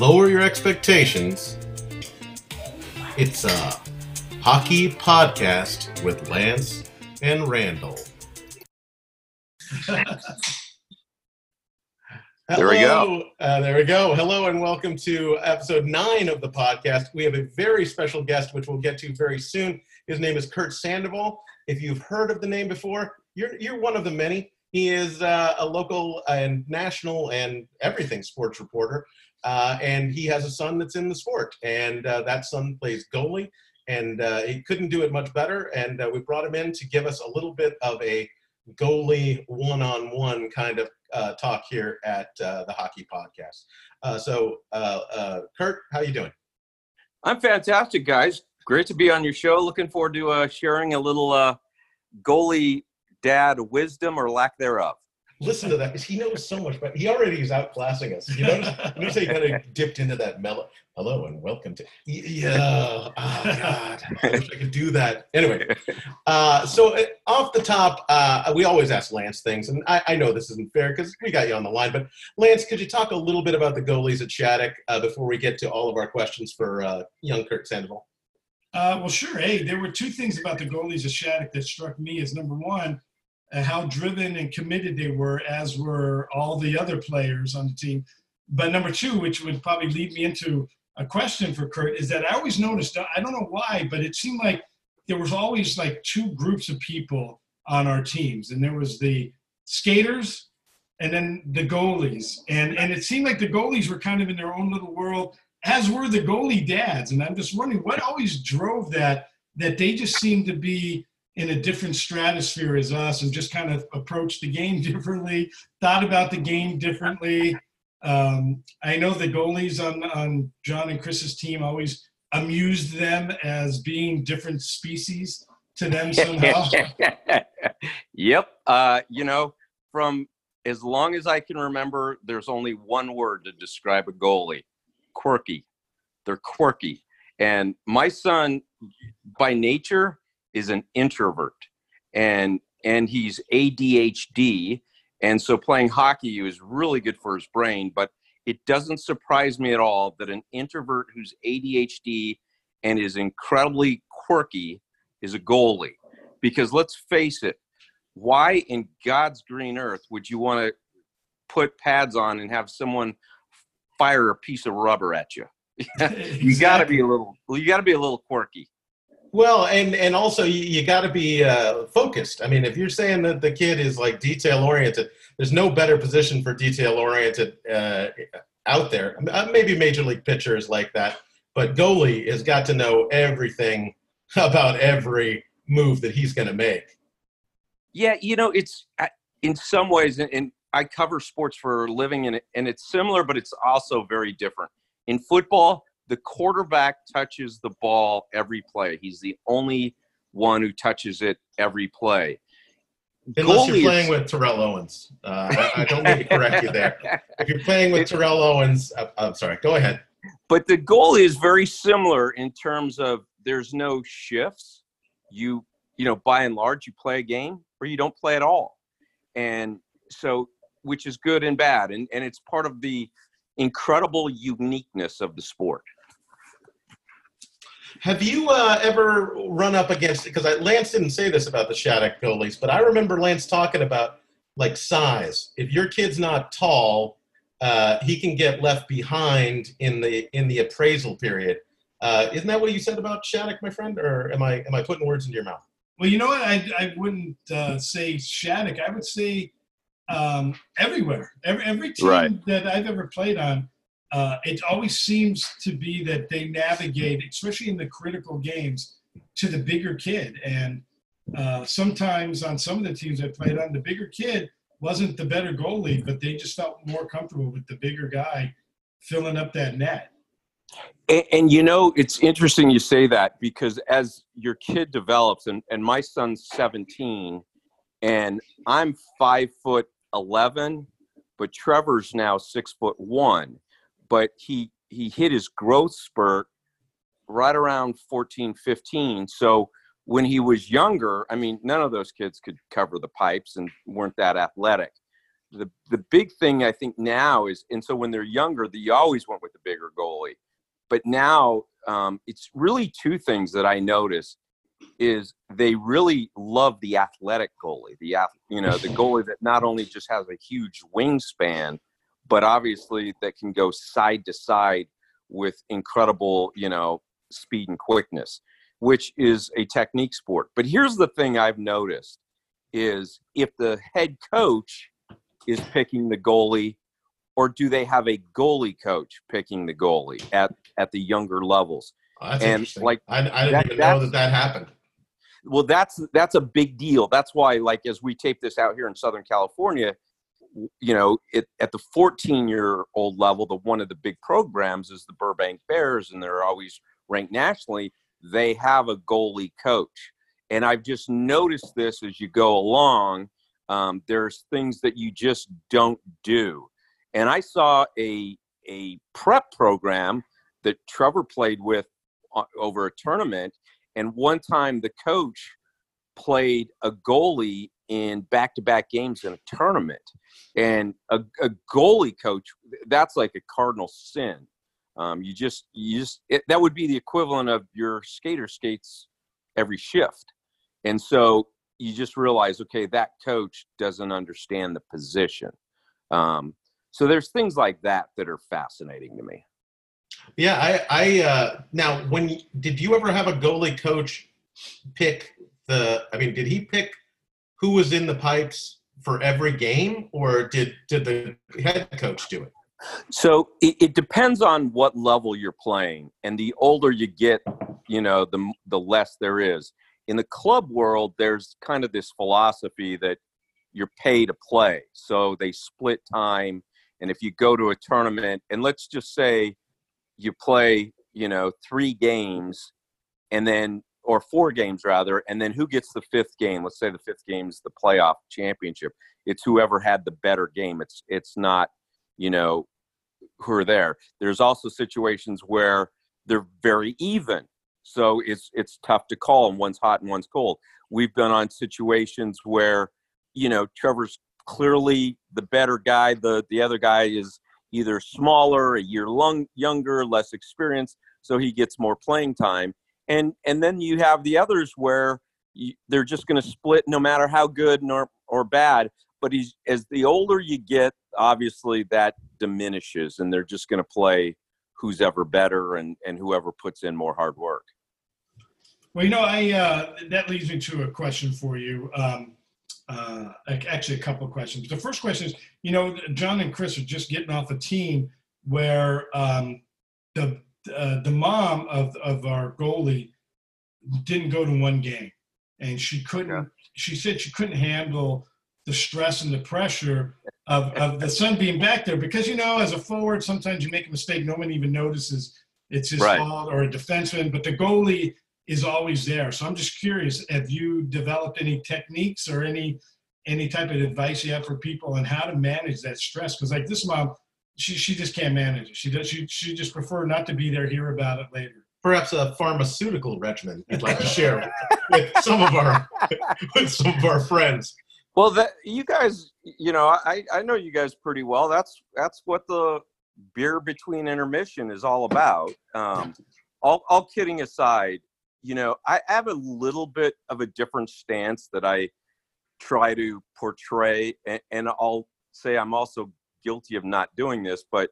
lower your expectations. It's a hockey podcast with Lance and Randall. There we go. There we go. Hello and welcome to episode 9 of the podcast. We have a very special guest, which we'll get to very soon. His name is Kurt Sandoval. If you've heard of the name before, you're one of the many. He is a local and national and everything sports reporter, and he has a son that's in the sport, and that son plays goalie, and he couldn't do it much better, and we brought him in to give us a little bit of a goalie one-on-one kind of talk here at the Hockey Podcast. So, Kurt, how you doing? I'm fantastic, guys. Great to be on your show. Looking forward to sharing a little goalie dad wisdom or lack thereof. Listen to that, because he knows so much, but he already is outclassing us. You notice, he kind of dipped into that mellow, hello and welcome to, yeah, oh God, I wish I could do that. Anyway, so off the top, we always ask Lance things, and I know this isn't fair because we got you on the line, but Lance, could you talk a little bit about the goalies at Shattuck before we get to all of our questions for young Kurt Sandoval? Well, sure. Hey, there were two things about the goalies at Shattuck that struck me as, number one, how driven and committed they were, as were all the other players on the team. But number two, which would probably lead me into a question for Kurt, is that I always noticed, I don't know why, but it seemed like there was always like two groups of people on our teams. And there was the skaters and then the goalies. And it seemed like the goalies were kind of in their own little world, as were the goalie dads. And I'm just wondering what always drove that they just seemed to be in a different stratosphere as us, and just kind of approached the game differently, thought about the game differently. I know the goalies on John and Chris's team always amused them as being different species to them somehow. Yep. You know, from as long as I can remember, there's only one word to describe a goalie: quirky. They're quirky. And my son, by nature, is an introvert, and he's ADHD, and so playing hockey is really good for his brain, but it doesn't surprise me at all that an introvert who's ADHD and is incredibly quirky is a goalie, because let's face it, why in God's green earth would you want to put pads on and have someone fire a piece of rubber at you? Exactly. You got to be a little quirky. Well, and also you got to be focused. I mean, if you're saying that the kid is like detail-oriented, there's no better position for detail-oriented out there. Maybe major league pitcher is like that, but goalie has got to know everything about every move that he's going to make. Yeah, you know, it's in some ways, and I cover sports for a living, and it's similar, but it's also very different. In football, the quarterback touches the ball every play. He's the only one who touches it every play. Unless you're playing with Terrell Owens. I don't need to correct you there. If you're playing with Terrell Owens, I'm sorry, go ahead. But the goalie is very similar in terms of there's no shifts. You know, by and large, you play a game or you don't play at all. And so, which is good and bad. And it's part of the incredible uniqueness of the sport. Have you ever run up against, because Lance didn't say this about the Shattuck goalies, but I remember Lance talking about, like, size. If your kid's not tall, he can get left behind in the appraisal period. Isn't that what you said about Shattuck, my friend, or am I putting words into your mouth? Well, you know what? I wouldn't say Shattuck. I would say everywhere. Every team, right, that I've ever played on, it always seems to be that they navigate, especially in the critical games, to the bigger kid. And sometimes on some of the teams I played on, the bigger kid wasn't the better goalie, but they just felt more comfortable with the bigger guy filling up that net. And you know, it's interesting you say that, because as your kid develops, and my son's 17, and I'm 5'11", but Trevor's now 6'1", but he hit his growth spurt right around 14, 15. So when he was younger, I mean, none of those kids could cover the pipes and weren't that athletic. The big thing I think now is, and so when they're younger, they always went with the bigger But now it's really two things that I notice is they really love the athletic goalie, the goalie that not only just has a huge wingspan, but obviously that can go side to side with incredible, speed and quickness, which is a technique sport. But here's the thing I've noticed is if the head coach is picking the goalie, or do they have a goalie coach picking the goalie at the younger levels? Oh, that's interesting. I didn't even know that happened. Well, that's a big deal. That's why, as we tape this out here in Southern California, at the 14-year-old level, one of the big programs is the Burbank Bears, and they're always ranked nationally. They have a goalie coach. And I've just noticed this as you go along. There's things that you just don't do. And I saw a prep program that Trevor played with over a tournament. And one time the coach played a goalie in back-to-back games in a tournament. And a goalie coach, that's like a cardinal sin. That would be the equivalent of your skater skates every shift. And so you just realize, okay, that coach doesn't understand the position. So there's things like that are fascinating to me. Yeah. Now did you ever have a goalie coach did he pick who was in the pipes for every game, or did the head coach do it? So it depends on what level you're playing, and the older you get, the less there is. In the club world, there's kind of this philosophy that you're pay to play. So they split time, and if you go to a tournament, and let's just say you play, 3 games and then, or 4 games rather, and then who gets the 5th game? Let's say the 5th game is the playoff championship. It's whoever had the better game. It's not, who are there. There's also situations where they're very even. So it's tough to call, and one's hot and one's cold. We've been on situations where, Trevor's clearly the better guy. The other guy is either smaller, a year younger, less experienced, so he gets more playing time. And then you have the others where they're just going to split no matter how good or bad. But as the older you get, obviously that diminishes, and they're just going to play who's ever better and whoever puts in more hard work. Well, that leads me to a question for you. Actually, a couple of questions. The first question is, John and Chris are just getting off a team where the mom of our goalie didn't go to one game, and she said she couldn't handle the stress and the pressure of the son being back there, because as a forward sometimes you make a mistake, no one even notices it's his fault, or a defenseman, but the goalie is always there. So I'm just curious, have you developed any techniques or any type of advice you have for people on how to manage that stress? Because this mom, she just can't manage it. She just prefer not to be there, hear about it later. Perhaps a pharmaceutical regimen you'd like to share with some of our friends. Well, you guys, I know you guys pretty well. That's what the beer between intermission is all about. All kidding aside, I have a little bit of a different stance that I try to portray, and I'll say I'm also guilty of not doing this, but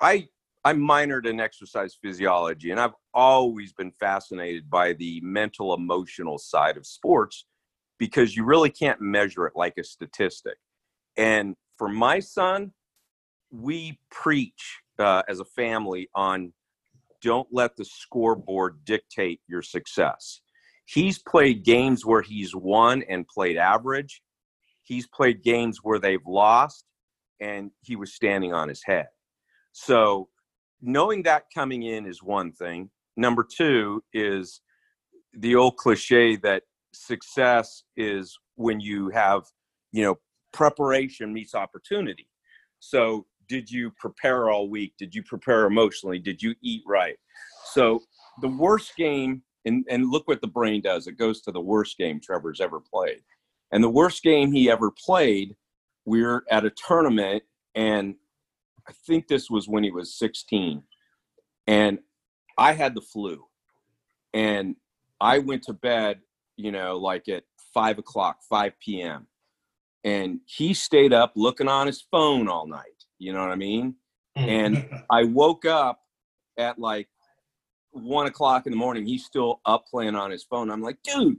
I minored in exercise physiology, and I've always been fascinated by the mental, emotional side of sports, because you really can't measure it like a statistic. And for my son, we preach as a family on don't let the scoreboard dictate your success. He's played games where he's won and played average. He's played games where they've lost and he was standing on his head. So knowing that coming in is one thing. Number two is the old cliche that success is when you have, preparation meets opportunity. So did you prepare all week? Did you prepare emotionally? Did you eat right? So the worst game, and look what the brain does. It goes to the worst game Trevor's ever played. And the worst game he ever played, we're at a tournament, and I think this was when he was 16. And I had the flu, and I went to bed, you know, like at 5 o'clock, 5 p.m. And he stayed up looking on his phone all night. You know what I mean? And I woke up at like 1 o'clock in the morning. He's still up playing on his phone. I'm like, dude,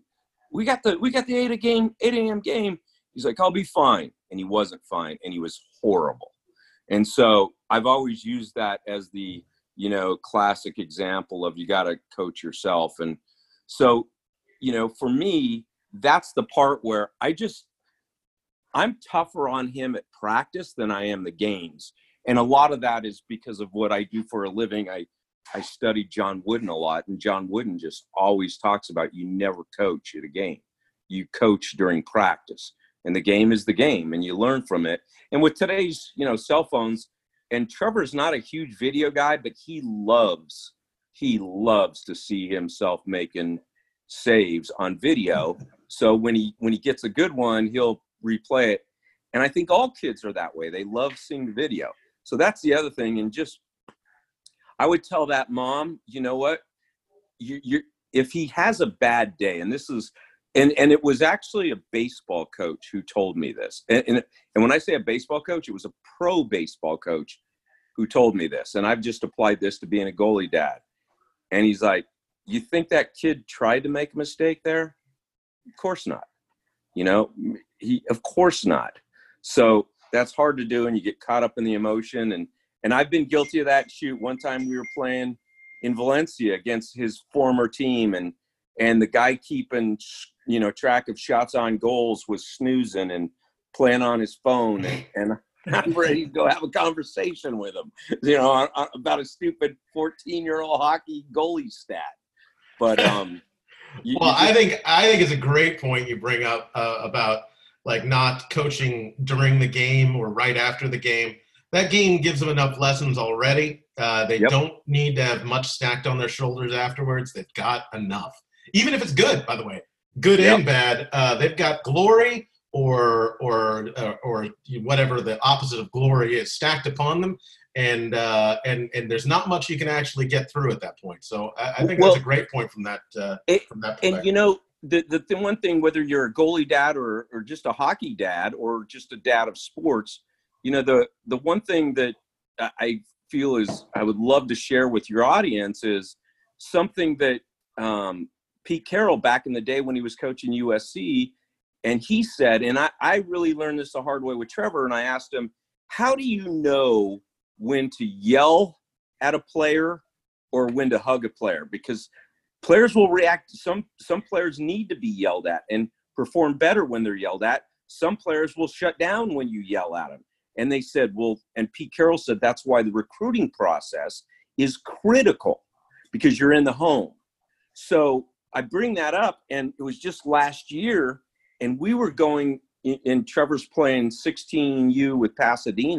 we got the 8 a.m. game. He's like, I'll be fine. And he wasn't fine, and he was horrible. And so I've always used that as the, you know, classic example of you got to coach yourself. And so, you know, for me, that's the part where I'm tougher on him at practice than I am the games. And a lot of that is because of what I do for a living. I studied John Wooden a lot, and John Wooden just always talks about you never coach at a game. You coach during practice, and the game is the game, and you learn from it. And with today's, you know, cell phones, and Trevor's not a huge video guy, but he loves to see himself making saves on video. So when he gets a good one, he'll replay it. And I think all kids are that way. They love seeing video. So that's the other thing. And just, I would tell that mom, you know what, if he has a bad day, and this is, and it was actually a baseball coach who told me this. And when I say a baseball coach, it was a pro baseball coach who told me this. And I've just applied this to being a goalie dad. And he's like, you think that kid tried to make a mistake there? Of course not. You know, of course not. So that's hard to do, and you get caught up in the emotion. And I've been guilty of that. Shoot, one time we were playing in Valencia against his former team, and the guy keeping, you know, track of shots on goals was snoozing and playing on his phone, and I'm ready to go have a conversation with him, you know, about a stupid 14-year-old hockey goalie stat. But I think it's a great point you bring up about, like, not coaching during the game or right after the game. That game gives them enough lessons already. They don't need to have much stacked on their shoulders afterwards. They've got enough. Even if it's good, by the way, and bad, they've got glory or whatever the opposite of glory is stacked upon them. And there's not much you can actually get through at that point. So I think that's a great point from that perspective. And, you know, the one thing, whether you're a goalie dad or just a hockey dad or just a dad of sports, you know, the one thing that I feel is I would love to share with your audience is something that Pete Carroll back in the day when he was coaching USC, and he said, and I really learned this the hard way with Trevor, and I asked him, how do you know when to yell at a player or when to hug a player? Because players will react. Some players need to be yelled at and perform better when they're yelled at. Some players will shut down when you yell at them. And they said, and Pete Carroll said, that's why the recruiting process is critical, because you're in the home. So I bring that up, and it was just last year, and we were going in Trevor's playing 16U with Simi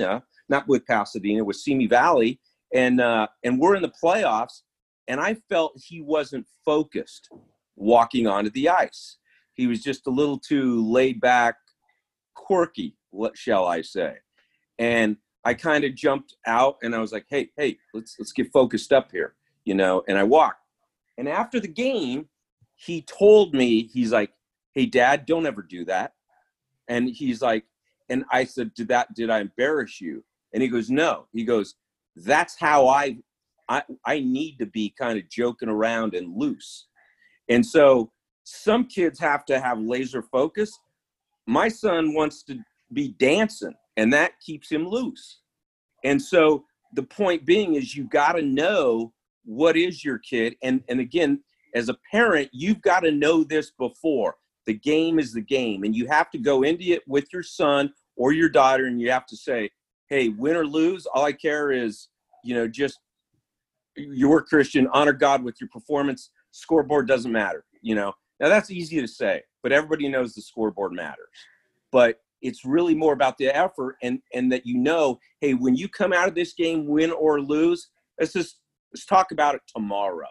Valley. And we're in the playoffs, and I felt he wasn't focused walking onto the ice. He was just a little too laid back, quirky, shall I say. And I kind of jumped out, and I was like, hey, let's get focused up here, you know, and I walked. And after the game, he told me, he's like, hey, Dad, don't ever do that. And he's like, and I said, did I embarrass you? And he goes, no. He goes, that's how I need to be, kind of joking around and loose. And so some kids have to have laser focus. My son wants to be dancing, and that keeps him loose. And so the point being is you got to know what is your kid. And again, as a parent, you've got to know this before. The game is the game, and you have to go into it with your son or your daughter, and you have to say, hey, win or lose, all I care is, you know, just you're Christian, honor God with your performance, scoreboard doesn't matter, you know. Now, that's easy to say, but everybody knows the scoreboard matters. But it's really more about the effort and that, you know, hey, when you come out of this game, win or lose, let's talk about it tomorrow.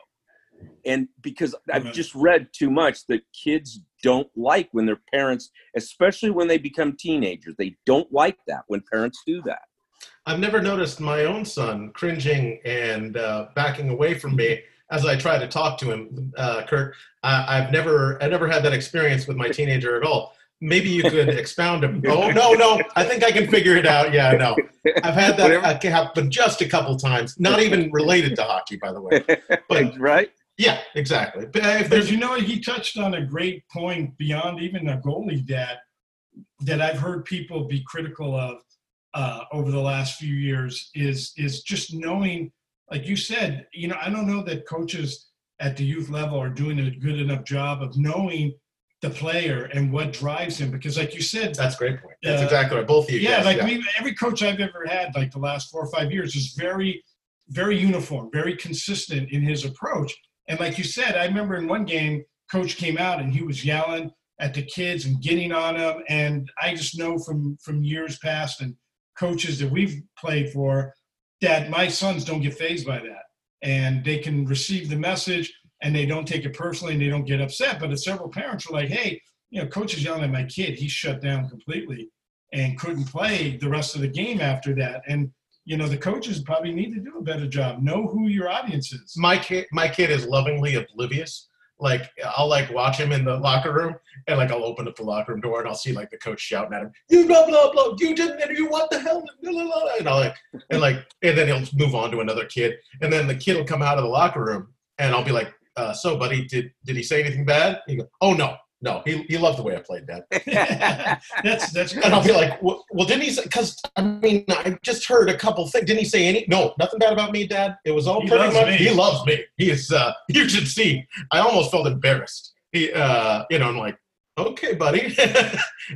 And because I've just read too much that kids don't like when their parents, especially when they become teenagers, they don't like that when parents do that. I've never noticed my own son cringing and backing away from me as I try to talk to him, Kurt. I've never had that experience with my teenager at all. Maybe you could expound him. Oh, no, I think I can figure it out. Yeah, no. I've had that happen just a couple times, not even related to hockey, by the way. But, right? Yeah, exactly. But you know, he touched on a great point beyond even a goalie that I've heard people be critical of over the last few years is just knowing, like you said, you know, I don't know that coaches at the youth level are doing a good enough job of knowing the player and what drives him, because like you said, that's a great point. That's exactly right. Both of you. Yeah, guys, like yeah. I mean, every coach I've ever had, like the last 4 or 5 years, is very, very uniform, very consistent in his approach. And like you said, I remember in one game, coach came out and he was yelling at the kids and getting on them. And I just know from years past and coaches that we've played for that my sons don't get fazed by that, and they can receive the message and they don't take it personally and they don't get upset. But several parents were like, hey, you know, coach is yelling at my kid. He shut down completely and couldn't play the rest of the game after that. And, you know, the coaches probably need to do a better job. Know who your audience is. My kid is lovingly oblivious. Like, I'll, like, watch him in the locker room, and, like, I'll open up the locker room door, and I'll see, like, the coach shouting at him, you blah, blah, blah, you didn't interview, what the hell, blah, blah, blah. And I'll, like, and then he'll move on to another kid. And then the kid will come out of the locker room, and I'll be like, so, buddy, did he say anything bad? He goes, oh, no, he loved the way I played, Dad. that's and I'll be like, well, didn't he say, because, I mean, I just heard a couple things. Didn't he say nothing bad about me, Dad? It was all pretty much, he loves me. He is, you should see, I almost felt embarrassed. He, you know, I'm like, okay, buddy.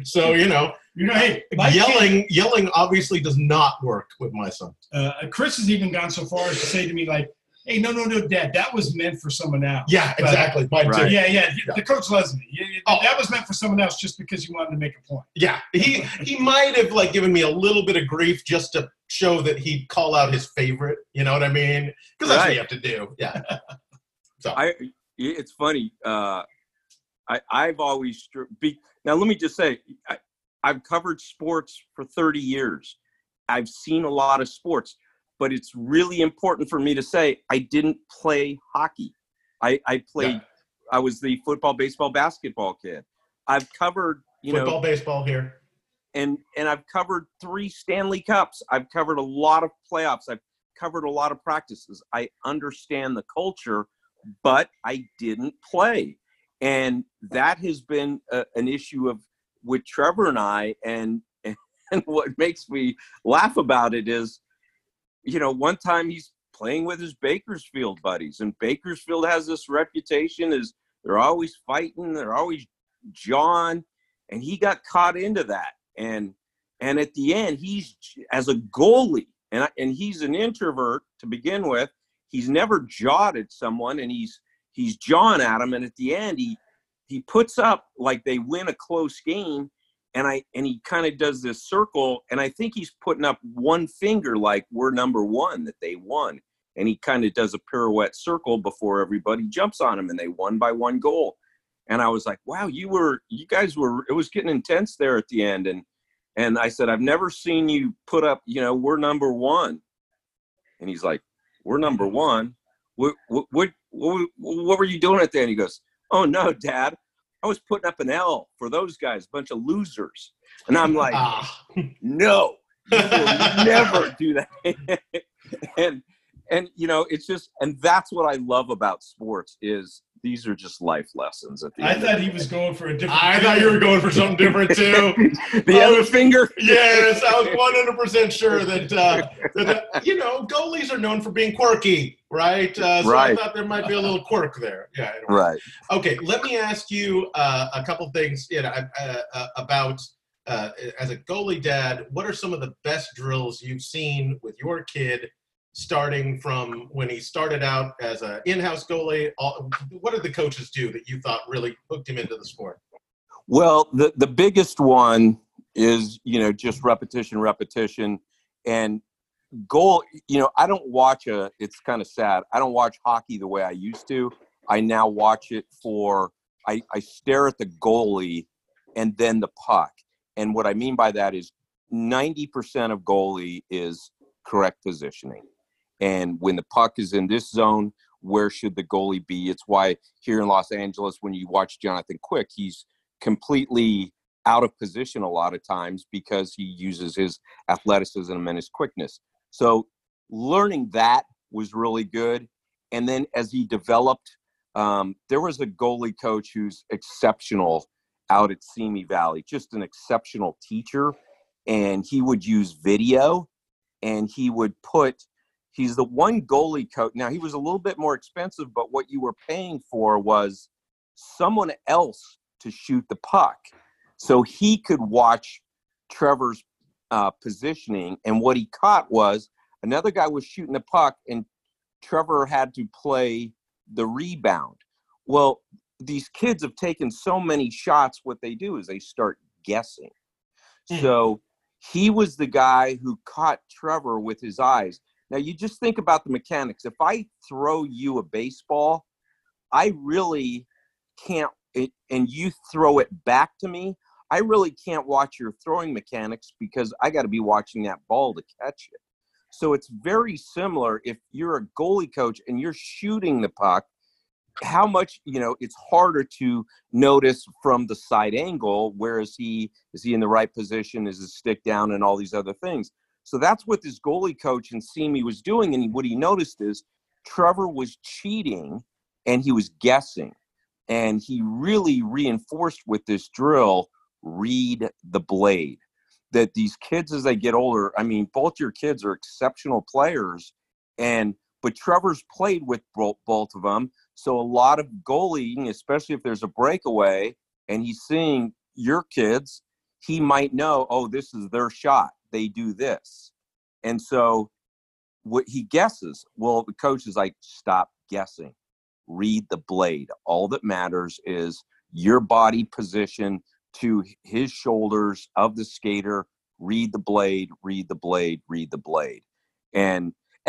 So, you know, hey, yelling obviously does not work with my son. Chris has even gone so far as to say to me, like, hey, no, Dad, that was meant for someone else. Yeah, exactly. Mine too. Yeah, the coach loves me. Oh. That was meant for someone else just because he wanted to make a point. Yeah, he might have, like, given me a little bit of grief just to show that he'd call out his favorite, you know what I mean? Because that's what you have to do, yeah. So it's funny. I've always – now let me just say, I've covered sports for 30 years. I've seen a lot of sports. But it's really important for me to say I didn't play hockey. I was the football, baseball, basketball kid. I've covered, football, baseball here. And I've covered 3 Stanley Cups. I've covered a lot of playoffs. I've covered a lot of practices. I understand the culture, but I didn't play. And that has been an issue of with Trevor and I. And what makes me laugh about it is, you know, one time he's playing with his Bakersfield buddies, and Bakersfield has this reputation as they're always fighting, they're always jawing, and he got caught into that. And at the end, he's as a goalie, and he's an introvert to begin with. He's never jawed at someone, and he's jawing at him. And at the end, he puts up like they win a close game. And he kind of does this circle, and I think he's putting up one finger like we're number one, that they won. And he kind of does a pirouette circle before everybody jumps on him, and they won by 1 goal. And I was like, wow, it was getting intense there at the end. And I said, I've never seen you put up, we're number one. And he's like, we're number one? What were you doing at the end? He goes, oh, no, Dad. I was putting up an L for those guys, a bunch of losers. And I'm like, no, you will never do that. and it's just, and that's what I love about sports is these are just life lessons. I thought he was going for a different I thought you were going for something different too. The other finger? Yes, I was 100% sure that goalies are known for being quirky. Right? So I thought there might be a little quirk there. Yeah. Anyway. Right. Okay. Let me ask you a couple things about, as a goalie dad, what are some of the best drills you've seen with your kid starting from when he started out as an in-house goalie? What did the coaches do that you thought really hooked him into the sport? Well, the biggest one is, just repetition. And goal, I don't watch it's kind of sad. I don't watch hockey the way I used to. I now watch it I stare at the goalie and then the puck. And what I mean by that is 90% of goalie is correct positioning. And when the puck is in this zone, where should the goalie be? It's why here in Los Angeles, when you watch Jonathan Quick, he's completely out of position a lot of times because he uses his athleticism and his quickness. So learning that was really good. And then as he developed, there was a goalie coach who's exceptional out at Simi Valley, just an exceptional teacher. And he would use video, and he would put – he's the one goalie coach – now, he was a little bit more expensive, but what you were paying for was someone else to shoot the puck. So he could watch Trevor's positioning, and what he caught was another guy was shooting the puck, and Trevor had to play the rebound. Well, these kids have taken so many shots, what they do is they start guessing. So he was the guy who caught Trevor with his eyes. Now, you just think about the mechanics. If I throw you a baseball, I really can't – and you throw it back to me, I really can't watch your throwing mechanics because I got to be watching that ball to catch it. So it's very similar if you're a goalie coach and you're shooting the puck, how much, you know, it's harder to notice from the side angle, where is he in the right position, is his stick down, and all these other things. So that's what this goalie coach in Simi was doing, and what he noticed is Trevor was cheating and he was guessing. And he really reinforced with this drill, read the blade, that these kids as they get older, I mean, both your kids are exceptional players, but Trevor's played with both of them. So a lot of goalieing, especially if there's a breakaway and he's seeing your kids, he might know, oh, this is their shot. They do this. And so what he guesses, well, the coach is like, stop guessing. Read the blade. All that matters is your body position to his shoulders of the skater. Read the blade, read the blade, read the blade.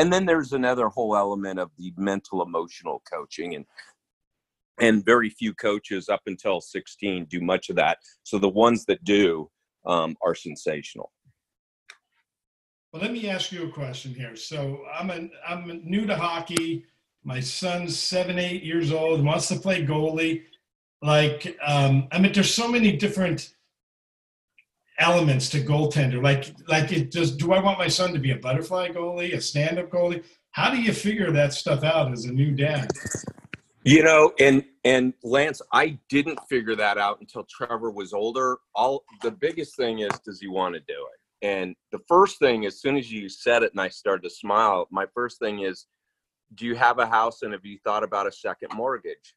And then there's another whole element of the mental, emotional coaching, and very few coaches up until 16 do much of that. So the ones that do are sensational. Well, let me ask you a question here. So I'm new to hockey. My son's 7, 8 years old, wants to play goalie. Like, I mean, there's so many different elements to goaltender. Like it just, do I want my son to be a butterfly goalie, a stand-up goalie? How do you figure that stuff out as a new dad? You know, and Lance, I didn't figure that out until Trevor was older. The biggest thing is, does he want to do it? And the first thing, as soon as you said it and I started to smile, my first thing is, do you have a house, and have you thought about a second mortgage?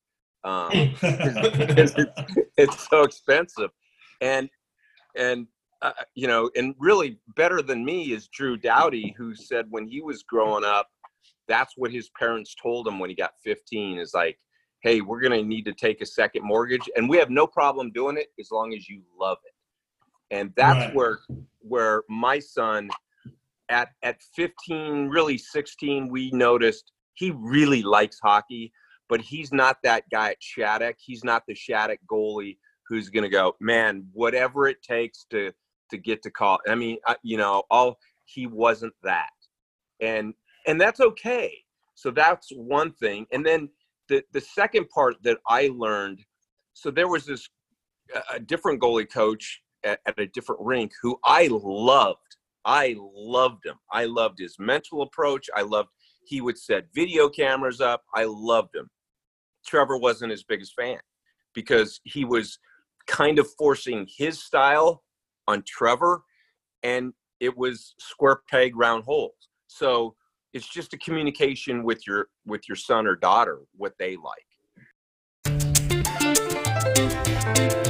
It's so expensive. And you know, and really better than me is Drew Doughty, who said when he was growing up, that's what his parents told him when he got 15 is like, hey, we're going to need to take a second mortgage, and we have no problem doing it as long as you love it. And that's right. where my son at 15, really 16, we noticed he really likes hockey, but he's not that guy at Shattuck. He's not the Shattuck goalie who's going to go, man, whatever it takes to get to call. I mean, you know, he wasn't that. And that's okay. So that's one thing. And then the second part that I learned, so there was this a different goalie coach at a different rink who I loved. I loved him. I loved his mental approach. He would set video cameras up. I loved him. Trevor wasn't his biggest fan because he was – kind of forcing his style on Trevor, and it was square peg, round holes. So it's just a communication with your son or daughter, what they like.